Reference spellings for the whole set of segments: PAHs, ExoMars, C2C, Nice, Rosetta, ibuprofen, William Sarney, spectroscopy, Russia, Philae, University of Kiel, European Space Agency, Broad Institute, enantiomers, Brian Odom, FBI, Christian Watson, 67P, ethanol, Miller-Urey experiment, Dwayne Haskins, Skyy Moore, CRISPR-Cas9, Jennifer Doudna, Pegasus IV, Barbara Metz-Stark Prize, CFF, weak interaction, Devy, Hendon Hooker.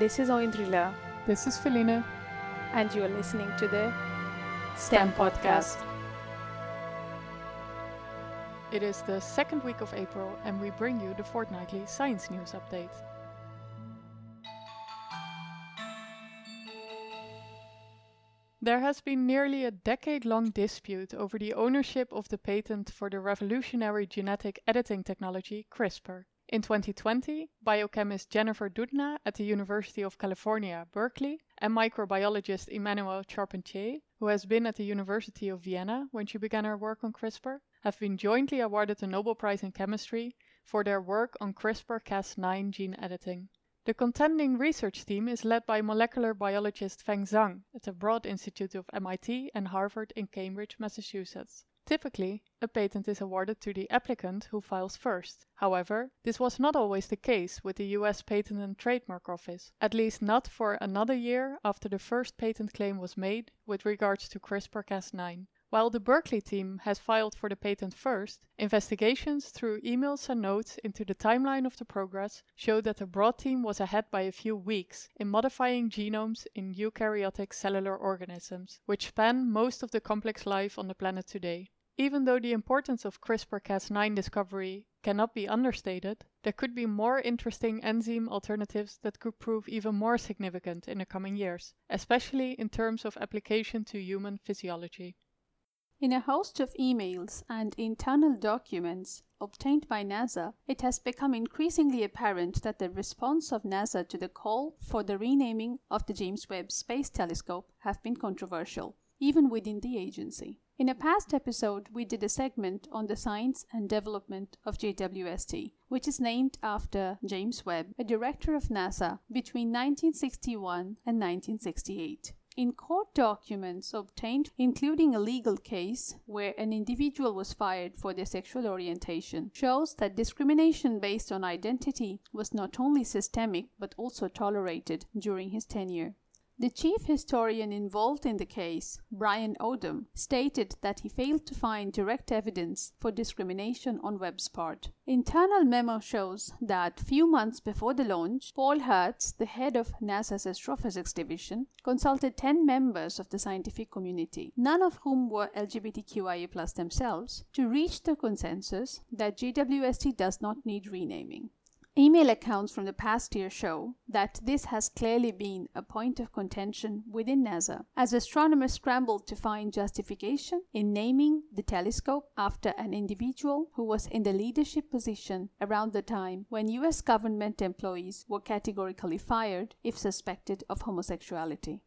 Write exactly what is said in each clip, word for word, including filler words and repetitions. This is Oindrila. This is Felina. And you are listening to the STEM Podcast. It is the second week of April and we bring you the fortnightly science news update. There has been nearly a decade-long dispute over the ownership of the patent for the revolutionary genetic editing technology CRISPR. In twenty twenty, biochemist Jennifer Doudna at the University of California, Berkeley, and microbiologist Emmanuelle Charpentier, who has been at the University of Vienna when she began her work on CRISPR, have been jointly awarded the Nobel Prize in Chemistry for their work on CRISPR Cas nine gene editing. The contending research team is led by molecular biologist Feng Zhang at the Broad Institute of M I T and Harvard in Cambridge, Massachusetts. Typically, a patent is awarded to the applicant who files first. However, this was not always the case with the U S Patent and Trademark Office, at least not for another year after the first patent claim was made with regards to CRISPR Cas nine. While the Berkeley team has filed for the patent first, investigations through emails and notes into the timeline of the progress show that the Broad team was ahead by a few weeks in modifying genomes in eukaryotic cellular organisms, which span most of the complex life on the planet today. Even though the importance of CRISPR Cas nine discovery cannot be understated, there could be more interesting enzyme alternatives that could prove even more significant in the coming years, especially in terms of application to human physiology. In a host of emails and internal documents obtained by NASA, it has become increasingly apparent that the response of NASA to the call for the renaming of the James Webb Space Telescope have been controversial, even within the agency. In a past episode, we did a segment on the science and development of J W S T, which is named after James Webb, a director of NASA between nineteen sixty-one and nineteen sixty-eight. In court documents obtained, including a legal case where an individual was fired for their sexual orientation, shows that discrimination based on identity was not only systemic but also tolerated during his tenure. The chief historian involved in the case, Brian Odom, stated that he failed to find direct evidence for discrimination on Webb's part. Internal memo shows that few months before the launch, Paul Hertz, the head of NASA's astrophysics division, consulted ten members of the scientific community, none of whom were L G B T Q I A plus themselves, to reach the consensus that J W S T does not need renaming. Email accounts from the past year show that this has clearly been a point of contention within NASA, as astronomers scrambled to find justification in naming the telescope after an individual who was in the leadership position around the time when U S government employees were categorically fired if suspected of homosexuality.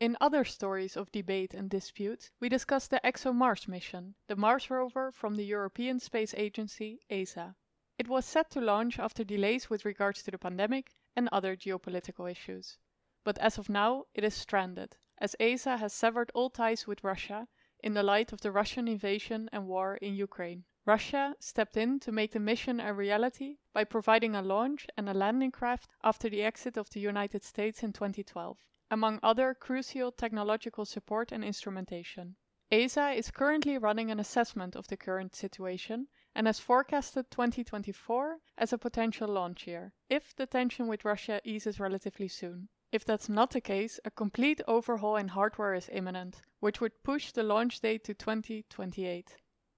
In other stories of debate and dispute, we discussed the ExoMars mission, the Mars rover from the European Space Agency, E S A. It was set to launch after delays with regards to the pandemic and other geopolitical issues. But as of now, it is stranded, as E S A has severed all ties with Russia in the light of the Russian invasion and war in Ukraine. Russia stepped in to make the mission a reality by providing a launch and a landing craft after the exit of the United States in twenty twelve, among other crucial technological support and instrumentation. E S A is currently running an assessment of the current situation and has forecasted twenty twenty-four as a potential launch year, if the tension with Russia eases relatively soon. If that's not the case, a complete overhaul in hardware is imminent, which would push the launch date to twenty twenty-eight.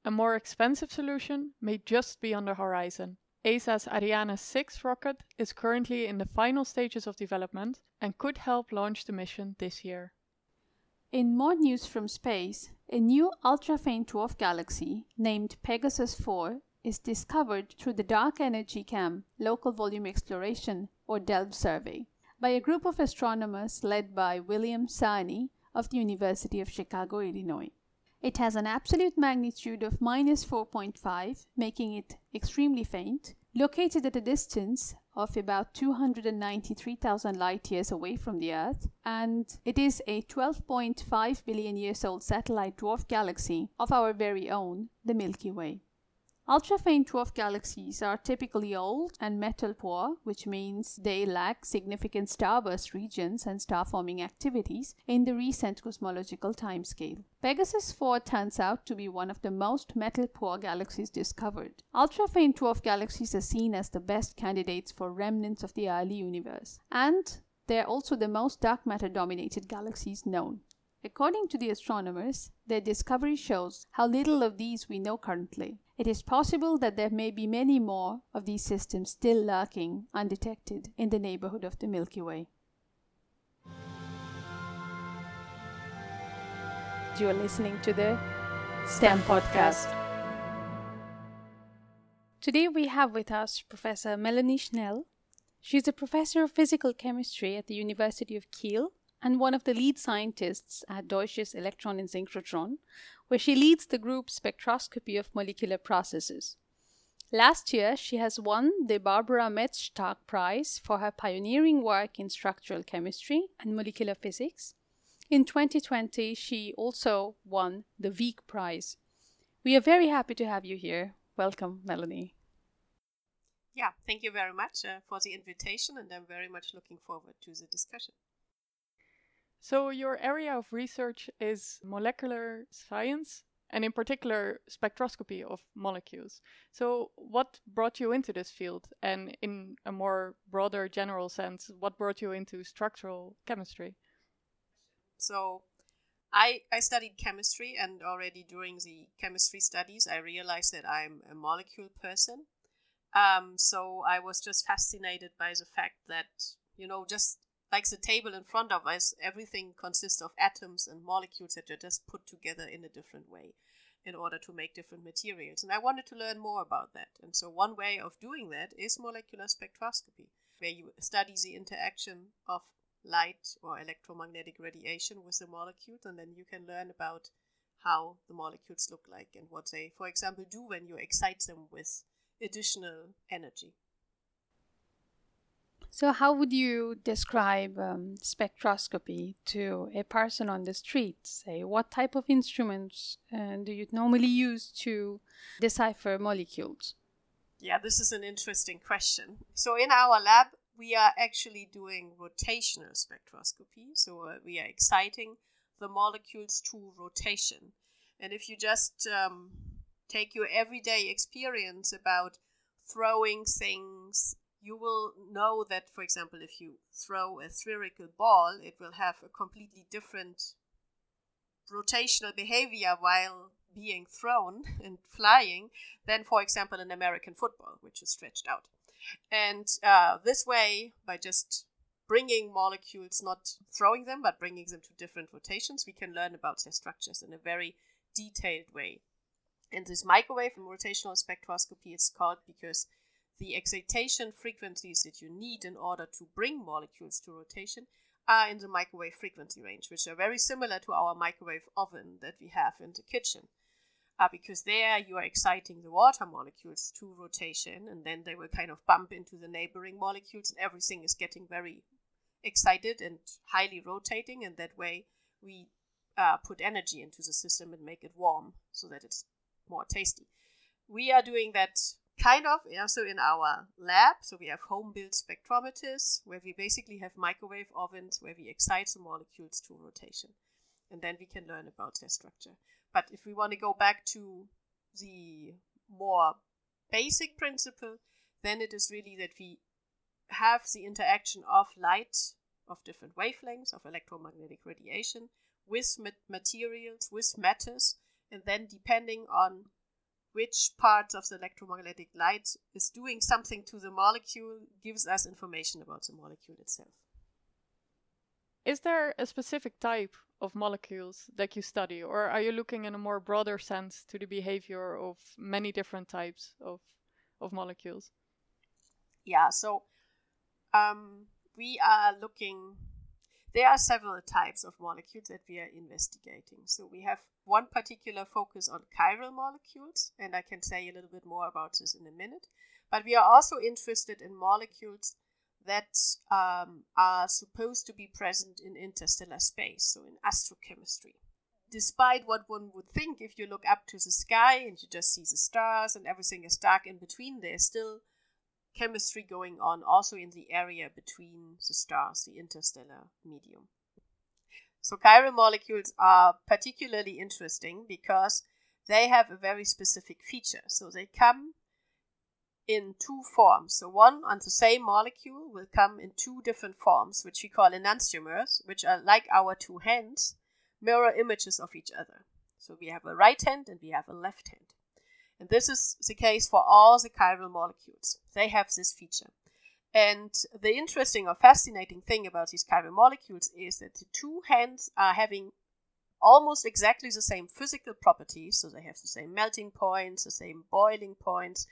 A more expensive solution may just be on the horizon. E S A's Ariane six rocket is currently in the final stages of development and could help launch the mission this year. In more news from space, a new ultra-faint dwarf galaxy named Pegasus four is discovered through the Dark Energy Cam Local Volume Exploration, or DELV survey, by a group of astronomers led by William Sarney of the University of Chicago, Illinois. It has an absolute magnitude of minus four point five, making it extremely faint, located at a distance of about two hundred ninety-three thousand light-years away from the Earth, and it is a twelve point five billion years old satellite dwarf galaxy of our very own, the Milky Way. Ultra-faint dwarf galaxies are typically old and metal-poor, which means they lack significant starburst regions and star-forming activities in the recent cosmological timescale. Pegasus four turns out to be one of the most metal-poor galaxies discovered. Ultra-faint dwarf galaxies are seen as the best candidates for remnants of the early universe, and they are also the most dark matter-dominated galaxies known. According to the astronomers, their discovery shows how little of these we know currently. It is possible that there may be many more of these systems still lurking undetected in the neighborhood of the Milky Way. You are listening to the STEM Podcast. Today we have with us Professor Melanie Schnell. She is a professor of physical chemistry at the University of Kiel and one of the lead scientists at Deutsches Elektronen-Synchrotron, where she leads the group Spectroscopy of Molecular Processes. Last year, she has won the Barbara Metz-Stark Prize for her pioneering work in structural chemistry and molecular physics. In twenty twenty, she also won the Wieck Prize. We are very happy to have you here. Welcome, Melanie. Yeah, thank you very much uh, for the invitation, and I'm very much looking forward to the discussion. So your area of research is molecular science, and in particular, spectroscopy of molecules. So what brought you into this field? And in a more broader general sense, what brought you into structural chemistry? So I, I studied chemistry, and already during the chemistry studies, I realized that I'm a molecule person. Um, so I was just fascinated by the fact that, you know, just like the table in front of us, everything consists of atoms and molecules that are just put together in a different way in order to make different materials. And I wanted to learn more about that. And so one way of doing that is molecular spectroscopy, where you study the interaction of light or electromagnetic radiation with the molecules, and then you can learn about how the molecules look like and what they, for example, do when you excite them with additional energy. So how would you describe um, spectroscopy to a person on the street? Say, what type of instruments uh, do you normally use to decipher molecules? Yeah, this is an interesting question. So in our lab, we are actually doing rotational spectroscopy. So uh, we are exciting the molecules to rotation. And if you just um, take your everyday experience about throwing things, you will know that, for example, if you throw a spherical ball, it will have a completely different rotational behavior while being thrown and flying than, for example, an American football, which is stretched out. And uh, this way, by just bringing molecules, not throwing them, but bringing them to different rotations, we can learn about their structures in a very detailed way. And this microwave and rotational spectroscopy is called because the excitation frequencies that you need in order to bring molecules to rotation are in the microwave frequency range, which are very similar to our microwave oven that we have in the kitchen. Uh, because there you are exciting the water molecules to rotation, and then they will kind of bump into the neighboring molecules, and everything is getting very excited and highly rotating, and that way we uh, put energy into the system and make it warm so that it's more tasty. We are doing that kind of also in our lab. So we have home-built spectrometers where we basically have microwave ovens where we excite the molecules to rotation. And then we can learn about their structure. But if we want to go back to the more basic principle, then it is really that we have the interaction of light, of different wavelengths, of electromagnetic radiation, with materials, with matters, and then depending on which parts of the electromagnetic light is doing something to the molecule gives us information about the molecule itself. Is there a specific type of molecules that you study, or are you looking in a more broader sense to the behavior of many different types of, of molecules? Yeah, so um, we are looking... There are several types of molecules that we are investigating. So we have one particular focus on chiral molecules, and I can say a little bit more about this in a minute. But we are also interested in molecules that um, are supposed to be present in interstellar space, so in astrochemistry. despite what one would think if you look up to the sky and you just see the stars and everything is dark in between, there's still chemistry going on also in the area between the stars, the interstellar medium. So chiral molecules are particularly interesting because they have a very specific feature. So they come in two forms. So one on the same molecule will come in two different forms, which we call enantiomers, which are like our two hands, mirror images of each other. So we have a right hand and we have a left hand. And this is the case for all the chiral molecules. They have this feature. And the interesting or fascinating thing about these chiral molecules is that the two hands are having almost exactly the same physical properties. So they have the same melting points, the same boiling points,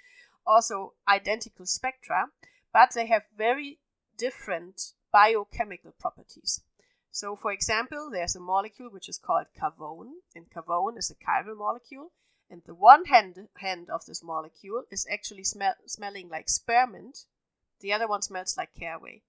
also identical spectra, but they have very different biochemical properties. So for example, there's a molecule which is called carvone, and carvone is a chiral molecule. And the one hand, hand of this molecule is actually smell, smelling like spearmint. The other one smells like caraway.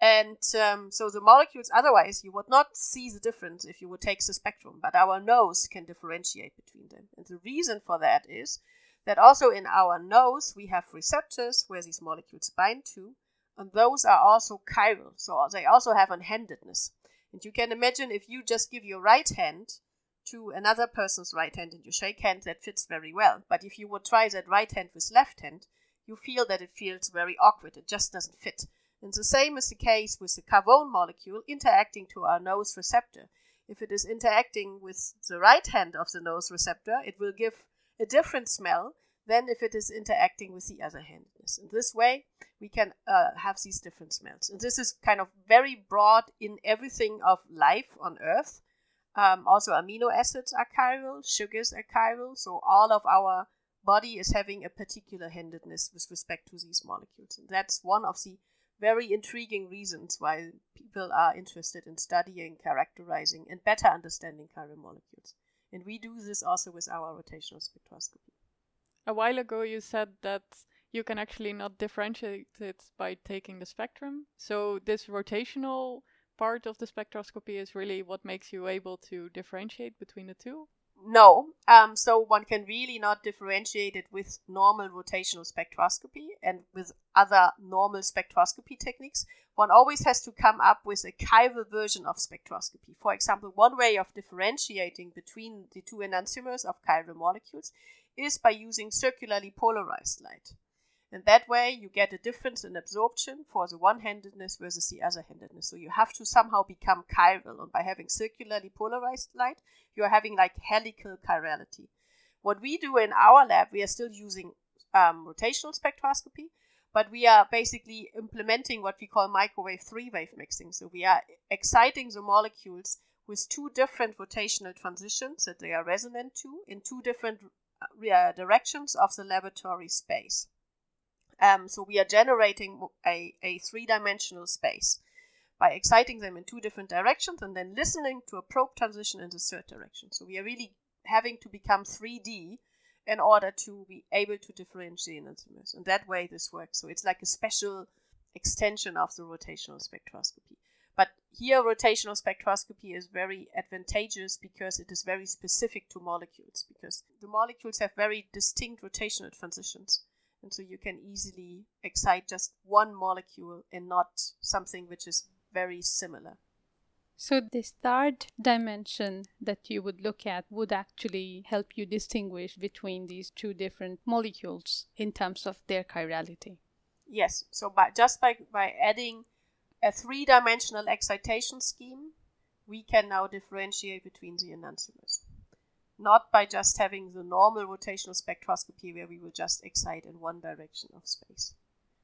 And um, so the molecules, otherwise, you would not see the difference if you would take the spectrum. But our nose can differentiate between them. And the reason for that is that also in our nose, we have receptors where these molecules bind to. And those are also chiral. So they also have unhandedness. And you can imagine if you just give your right hand to another person's right hand and you shake hand, that fits very well. But if you would try that right hand with left hand, you feel that it feels very awkward. It just doesn't fit. And the same is the case with the carvone molecule interacting to our nose receptor. If it is interacting with the right hand of the nose receptor, it will give a different smell than if it is interacting with the other hand. In this way, we can uh, have these different smells. And this is kind of very broad in everything of life on Earth. Um, also, amino acids are chiral, sugars are chiral, so all of our body is having a particular handedness with respect to these molecules. And that's one of the very intriguing reasons why people are interested in studying, characterizing, and better understanding chiral molecules. And we do this also with our rotational spectroscopy. A while ago, you said that you can actually not differentiate it by taking the spectrum. So this rotational part of the spectroscopy is really what makes you able to differentiate between the two? No. Um, so one can really not differentiate it with normal rotational spectroscopy and with other normal spectroscopy techniques. One always has to come up with a chiral version of spectroscopy. For example, one way of differentiating between the two enantiomers of chiral molecules is by using circularly polarized light. And that way you get a difference in absorption for the one-handedness versus the other-handedness. So you have to somehow become chiral. And by having circularly polarized light, you are having like helical chirality. What we do in our lab, we are still using um, rotational spectroscopy, but we are basically implementing what we call microwave three-wave mixing. So we are exciting the molecules with two different rotational transitions that they are resonant to in two different uh, directions of the laboratory space. Um, so we are generating a, a three-dimensional space by exciting them in two different directions and then listening to a probe transition in the third direction. So we are really having to become three D in order to be able to differentiate enantiomers. And that way this works. So it's like a special extension of the rotational spectroscopy. But here rotational spectroscopy is very advantageous because it is very specific to molecules, because the molecules have very distinct rotational transitions. And so you can easily excite just one molecule and not something which is very similar. So this third dimension that you would look at would actually help you distinguish between these two different molecules in terms of their chirality. Yes. So by, just by, by adding a three-dimensional excitation scheme, we can now differentiate between the enantiomers. Not by just having the normal rotational spectroscopy where we will just excite in one direction of space.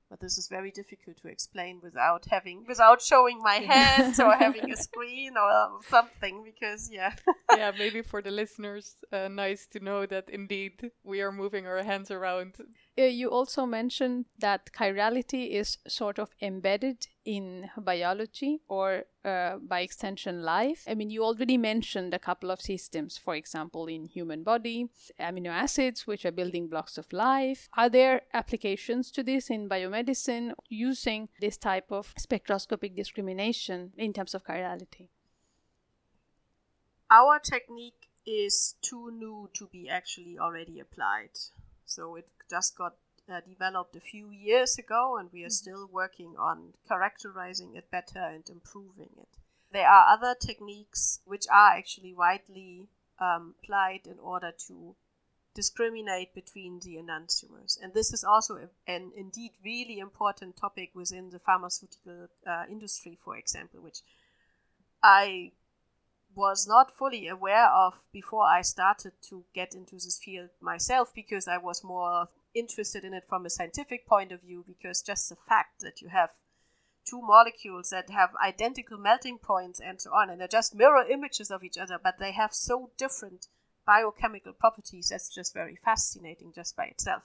But this is very difficult to explain without having, without showing my hands or having a screen or something, because, yeah. Yeah, maybe for the listeners, uh, nice to know that indeed we are moving our hands around. Uh, you also mentioned that chirality is sort of embedded in biology or uh, by extension life. I mean, you already mentioned a couple of systems, for example, in human body, amino acids, which are building blocks of life. Are there applications to this in biomedicine using this type of spectroscopic discrimination in terms of chirality? Our technique is too new to be actually already applied. So it just got uh, developed a few years ago, and we are mm-hmm. still working on characterizing it better and improving it. There are other techniques which are actually widely um, applied in order to discriminate between the enantiomers. And this is also a, an indeed really important topic within the pharmaceutical uh, industry, for example, which I was not fully aware of before I started to get into this field myself, because I was more interested in it from a scientific point of view, because just the fact that you have two molecules that have identical melting points and so on, and they're just mirror images of each other, but they have so different biochemical properties, that's just very fascinating just by itself.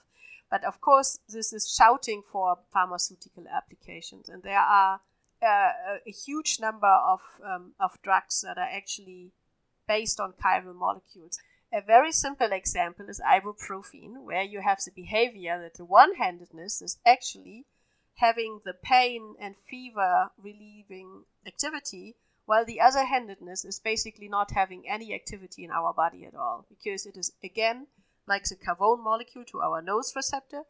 But of course, this is shouting for pharmaceutical applications, and there are Uh, a huge number of um, of drugs that are actually based on chiral molecules. A very simple example is ibuprofen, where you have the behavior that the one-handedness is actually having the pain and fever relieving activity, while the other-handedness is basically not having any activity in our body at all, because it is, again, like the carvone molecule to our nose receptor,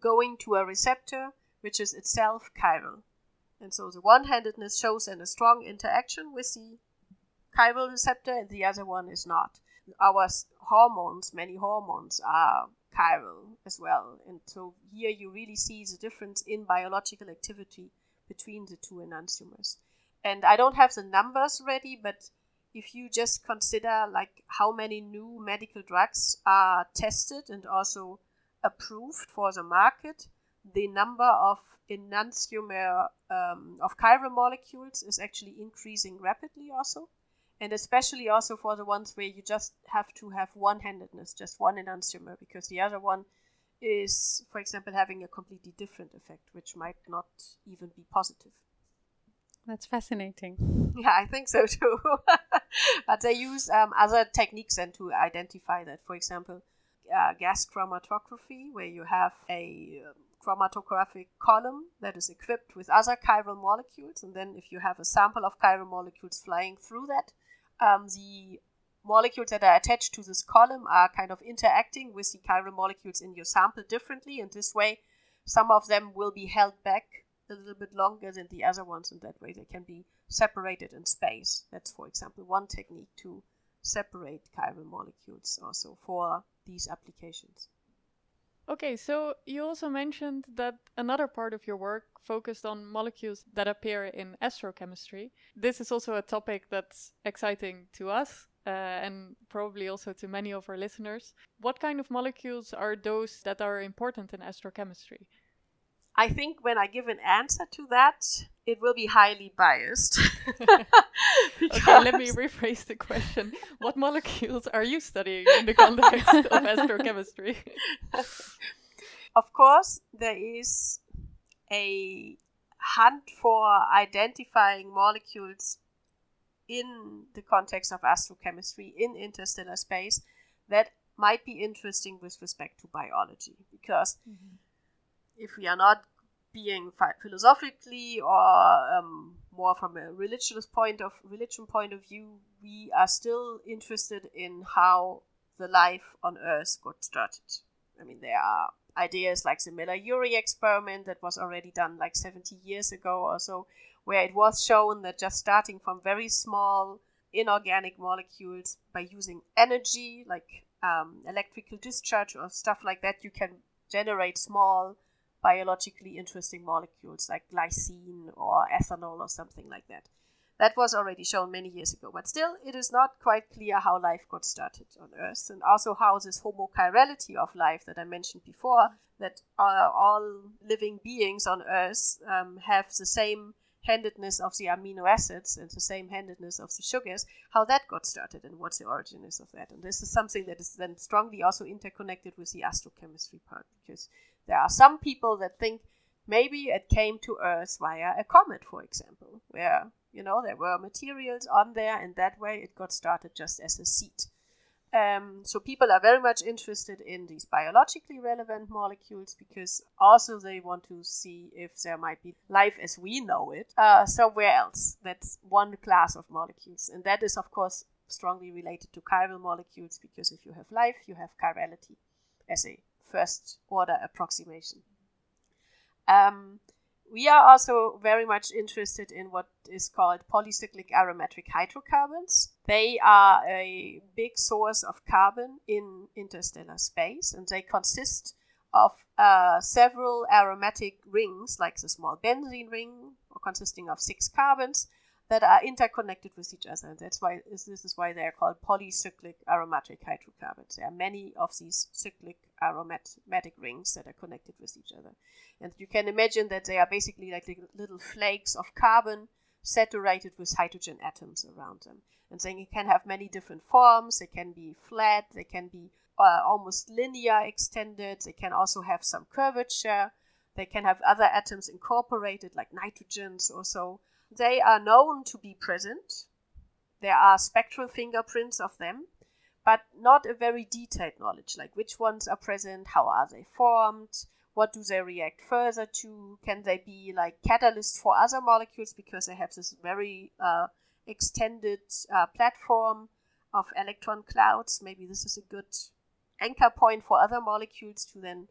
going to a receptor which is itself chiral. And so the one-handedness shows in a strong interaction with the chiral receptor, and the other one is not. Our hormones, many hormones, are chiral as well. And so here you really see the difference in biological activity between the two enantiomers. And I don't have the numbers ready, but if you just consider like how many new medical drugs are tested and also approved for the market, the number of enantiomer um, of chiral molecules is actually increasing rapidly also, and especially also for the ones where you just have to have one-handedness, just one enantiomer, because the other one is, for example, having a completely different effect, which might not even be positive. That's fascinating. Yeah, I think so too. But they use um, other techniques then to identify that. For example, uh, gas chromatography, where you have a um, chromatographic column that is equipped with other chiral molecules, and then if you have a sample of chiral molecules flying through that, um, the molecules that are attached to this column are kind of interacting with the chiral molecules in your sample differently, and this way some of them will be held back a little bit longer than the other ones, and that way they can be separated in space. That's, for example, one technique to separate chiral molecules also for these applications. Okay, so you also mentioned that another part of your work focused on molecules that appear in astrochemistry. This is also a topic that's exciting to us uh, and probably also to many of our listeners. What kind of molecules are those that are important in astrochemistry? I think when I give an answer to that, it will be highly biased. Okay, let me rephrase the question. What molecules are you studying in the context of astrochemistry? Of course, there is a hunt for identifying molecules in the context of astrochemistry in interstellar space that might be interesting with respect to biology, because mm-hmm. if we are not being philosophically or um, more from a religious point of religion point of view, we are still interested in how the life on Earth got started. I mean, there are ideas like the Miller-Urey experiment that was already done like seventy years ago or so, where it was shown that just starting from very small inorganic molecules by using energy, like um, electrical discharge or stuff like that, you can generate small biologically interesting molecules like glycine or ethanol or something like that. That was already shown many years ago, but still it is not quite clear how life got started on Earth, and also how this homocirality of life that I mentioned before, that uh, all living beings on Earth um, have the same handedness of the amino acids and the same handedness of the sugars, how that got started and what the origin is of that. And this is something that is then strongly also interconnected with the astrochemistry part, because there are some people that think maybe it came to Earth via a comet, for example, where, you know, there were materials on there, and that way it got started just as a seed. Um, so people are very much interested in these biologically relevant molecules, because also they want to see if there might be life as we know it uh, somewhere else. That's one class of molecules. And that is, of course, strongly related to chiral molecules, because if you have life, you have chirality as a first order approximation. Um, we are also very much interested in what is called polycyclic aromatic hydrocarbons. They are a big source of carbon in interstellar space, and they consist of uh, several aromatic rings, like the small benzene ring, consisting of six carbons that are interconnected with each other. And that's why this is why they are called polycyclic aromatic hydrocarbons. There are many of these cyclic aromatic rings that are connected with each other. And you can imagine that they are basically like little flakes of carbon saturated with hydrogen atoms around them. And they can have many different forms. They can be flat, they can be uh, almost linear extended, they can also have some curvature. They can have other atoms incorporated, like nitrogens or so. They are known to be present. There are spectral fingerprints of them, but not a very detailed knowledge, like which ones are present, how are they formed, what do they react further to, can they be like catalysts for other molecules, because they have this very uh, extended uh, platform of electron clouds. Maybe this is a good anchor point for other molecules to then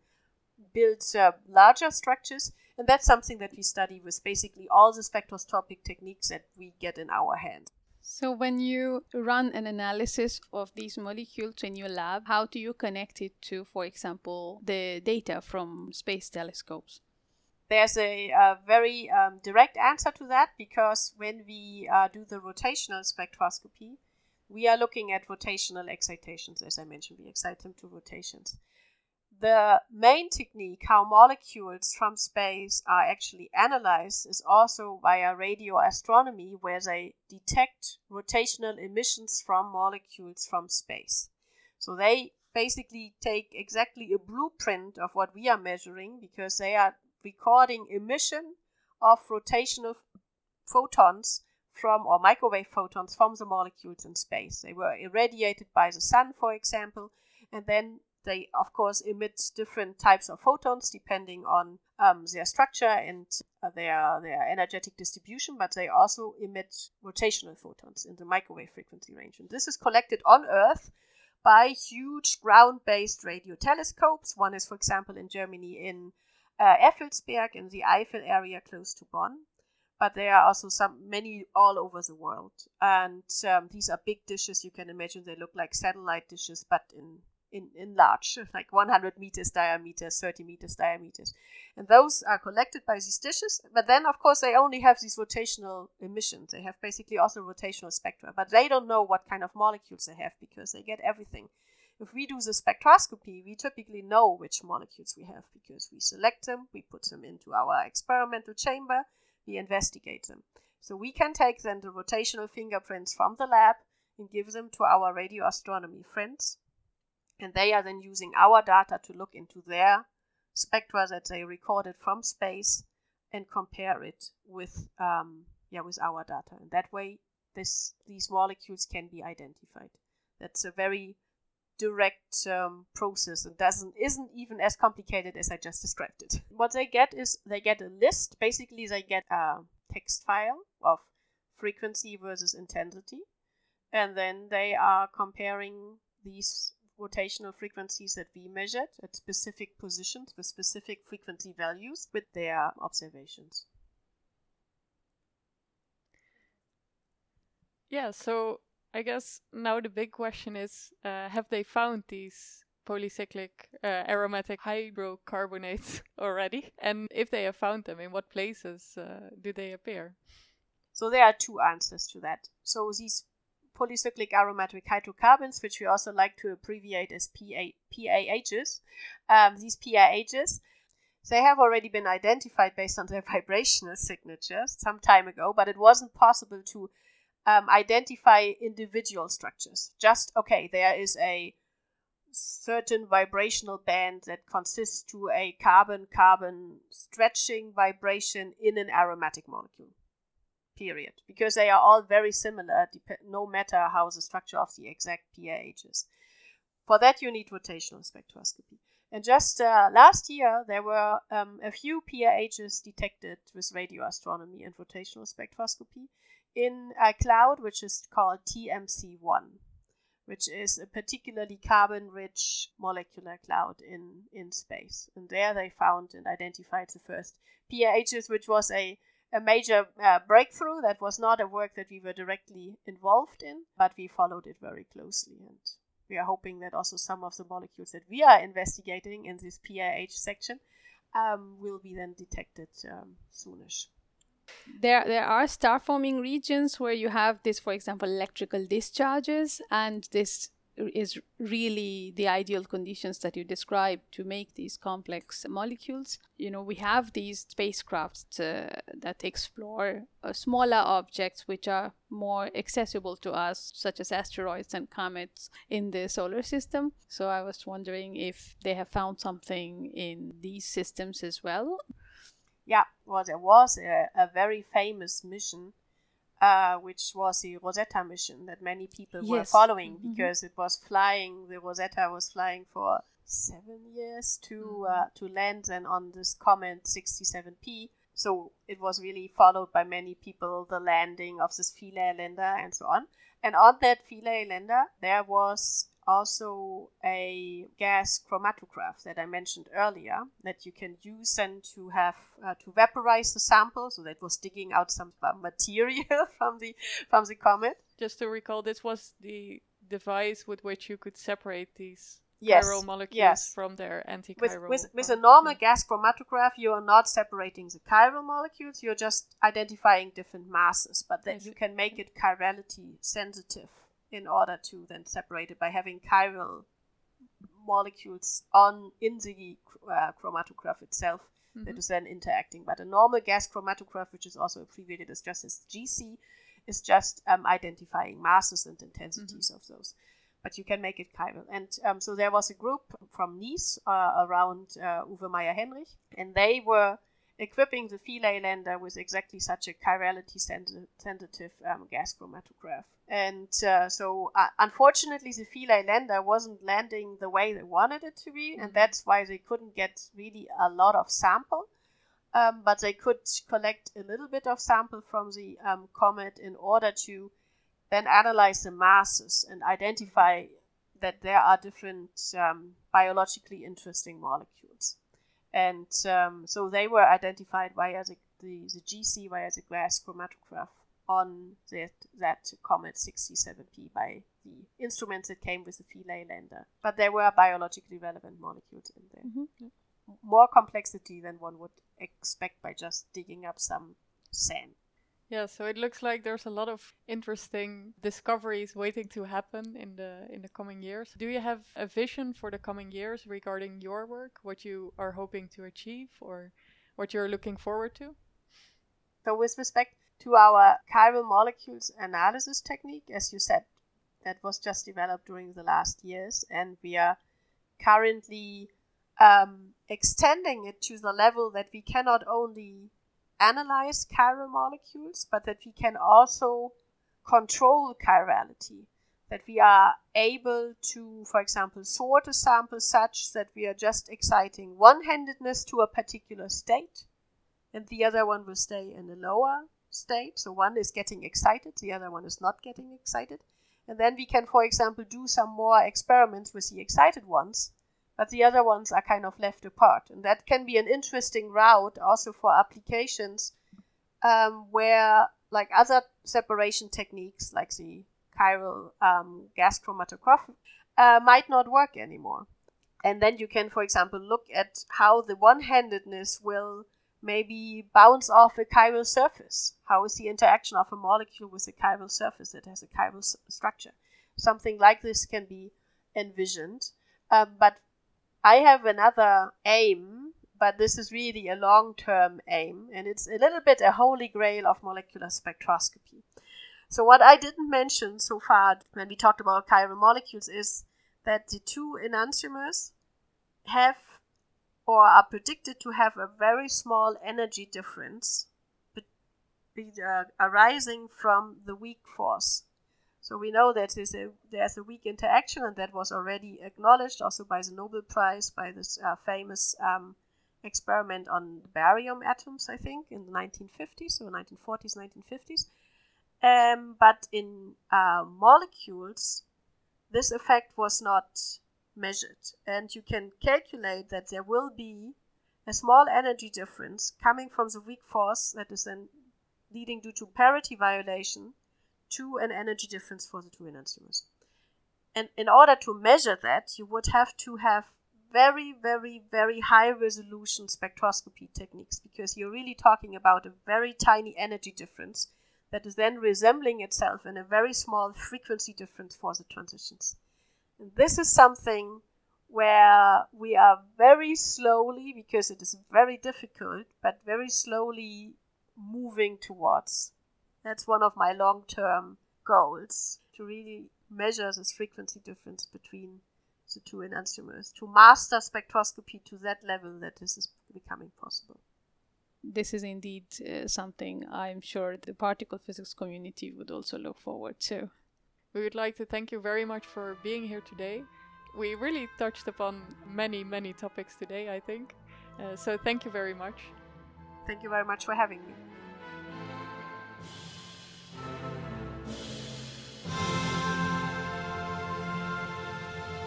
build uh, larger structures, and that's something that we study with basically all the spectroscopic techniques that we get in our hands. So when you run an analysis of these molecules in your lab, how do you connect it to, for example, the data from space telescopes? There's a, a very um, direct answer to that, because when we uh, do the rotational spectroscopy, we are looking at rotational excitations. As I mentioned, we excite them to rotations. The main technique how molecules from space are actually analyzed is also via radio astronomy, where they detect rotational emissions from molecules from space. So they basically take exactly a blueprint of what we are measuring, because they are recording emission of rotational photons from, or microwave photons from, the molecules in space. They were irradiated by the sun, for example, and then they, of course, emit different types of photons depending on um, their structure and uh, their, their energetic distribution, but they also emit rotational photons in the microwave frequency range. And this is collected on Earth by huge ground-based radio telescopes. One is, for example, in Germany in uh, Effelsberg, in the Eifel area close to Bonn. But there are also some many all over the world. And um, these are big dishes. You can imagine they look like satellite dishes, but in In, in large, like one hundred meters diameter, thirty meters diameters. And those are collected by these dishes. But then, of course, they only have these rotational emissions. They have basically also rotational spectra. But they don't know what kind of molecules they have, because they get everything. If we do the spectroscopy, we typically know which molecules we have, because we select them, we put them into our experimental chamber, we investigate them. So we can take then the rotational fingerprints from the lab and give them to our radio astronomy friends. And they are then using our data to look into their spectra that they recorded from space and compare it with um, yeah with our data. And that way, this these molecules can be identified. That's a very direct um, process, and doesn't isn't even as complicated as I just described it. What they get is they get a list. Basically, they get a text file of frequency versus intensity, and then they are comparing these rotational frequencies that we measured at specific positions with specific frequency values with their observations. Yeah, so I guess now the big question is, uh, have they found these polycyclic uh, aromatic hydrocarbonates already? And if they have found them, in what places uh, do they appear? So there are two answers to that. So these polycyclic aromatic hydrocarbons, which we also like to abbreviate as P A Hs. Um, these P A Hs, they have already been identified based on their vibrational signatures some time ago, but it wasn't possible to um, identify individual structures. Just, okay, there is a certain vibrational band that consists to a carbon-carbon stretching vibration in an aromatic molecule. Period, because they are all very similar, dep- no matter how the structure of the exact P A H is. For that, you need rotational spectroscopy. And just uh, last year, there were um, a few P A Hs detected with radio astronomy and rotational spectroscopy in a cloud which is called T M C one, which is a particularly carbon-rich molecular cloud in, in space. And there they found and identified the first P A Hs, which was a, a major uh, breakthrough. That was not a work that we were directly involved in, but we followed it very closely. And we are hoping that also some of the molecules that we are investigating in this P A H section um, will be then detected um, soonish. There there are star-forming regions where you have this, for example, electrical discharges, and this is really the ideal conditions that you describe to make these complex molecules. You know, we have these spacecrafts uh, that explore uh, smaller objects which are more accessible to us, such as asteroids and comets in the solar system. So I was wondering if they have found something in these systems as well. Yeah, well, there was a, a very famous mission, uh, which was the Rosetta mission that many people yes. were following mm-hmm. because it was flying. The Rosetta was flying for seven years to mm-hmm. uh, to land then on this comet sixty-seven P. So it was really followed by many people, the landing of this Philae lander and so on. And on that Philae lander, there was also a gas chromatograph that I mentioned earlier that you can use and to have uh, to vaporize the sample. So that was digging out some material from the from the comet. Just to recall, this was the device with which you could separate these yes. chiral molecules yes. from their antichiral. With, with, with a normal yeah. gas chromatograph, you are not separating the chiral molecules. You're just identifying different masses, but then you can make it chirality sensitive, in order to then separate it by having chiral molecules on in the uh, chromatograph itself mm-hmm. that is then interacting. But a normal gas chromatograph, which is also abbreviated as just as G C, is just um, identifying masses and intensities mm-hmm. of those. But you can make it chiral. And um, so there was a group from Nice uh, around uh, Uwe Meyer-Henrich, and they were equipping the Philae lander with exactly such a chirality sensitive, sensitive um, gas chromatograph. And uh, so, uh, unfortunately, the Philae lander wasn't landing the way they wanted it to be, mm-hmm. and that's why they couldn't get really a lot of sample. Um, but they could collect a little bit of sample from the um, comet in order to then analyze the masses and identify that there are different um, biologically interesting molecules. And um, so they were identified via the, the, the G C, via the gas chromatograph on that, that comet sixty-seven P by the instruments that came with the Philae lander. But there were biologically relevant molecules in there. Mm-hmm. Yeah. More complexity than one would expect by just digging up some sand. Yeah, so it looks like there's a lot of interesting discoveries waiting to happen in the in the coming years. Do you have a vision for the coming years regarding your work, what you are hoping to achieve or what you're looking forward to? So with respect to our chiral molecules analysis technique, as you said, that was just developed during the last years, and we are currently um, extending it to the level that we cannot only analyze chiral molecules, but that we can also control chirality, that we are able to, for example, sort a sample such that we are just exciting one-handedness to a particular state, and the other one will stay in a lower state. So one is getting excited, the other one is not getting excited. And then we can, for example, do some more experiments with the excited ones, but the other ones are kind of left apart. And that can be an interesting route also for applications um, where, like other separation techniques, like the chiral um, gas chromatography, uh, might not work anymore. And then you can, for example, look at how the one-handedness will maybe bounce off a chiral surface. How is the interaction of a molecule with a chiral surface that has a chiral s- structure? Something like this can be envisioned. Um, but I have another aim, but this is really a long-term aim, and it's a little bit a holy grail of molecular spectroscopy. So what I didn't mention so far when we talked about chiral molecules is that the two enantiomers have or are predicted to have a very small energy difference be- be, uh, arising from the weak force. So we know that there's a, there's a weak interaction, and that was already acknowledged also by the Nobel Prize, by this uh, famous um, experiment on barium atoms, I think, in the nineteen fifties, so nineteen forties, nineteen fifties. Um, but in uh, molecules, this effect was not measured. And you can calculate that there will be a small energy difference coming from the weak force that is then leading due to parity violation to an energy difference for the two enantiomers. And in order to measure that, you would have to have very, very, very high resolution spectroscopy techniques, because you're really talking about a very tiny energy difference that is then resembling itself in a very small frequency difference for the transitions. And this is something where we are very slowly, because it is very difficult, but very slowly moving towards. That's one of my long-term goals, to really measure this frequency difference between the two enantiomers, to master spectroscopy to that level that this is becoming possible. This is indeed uh, something I'm sure the particle physics community would also look forward to. We would like to thank you very much for being here today. We really touched upon many, many topics today, I think. Uh, so thank you very much. Thank you very much for having me.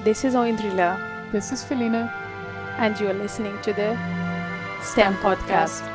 This is Oindrila. This is Felina. And you are listening to the STEM Podcast.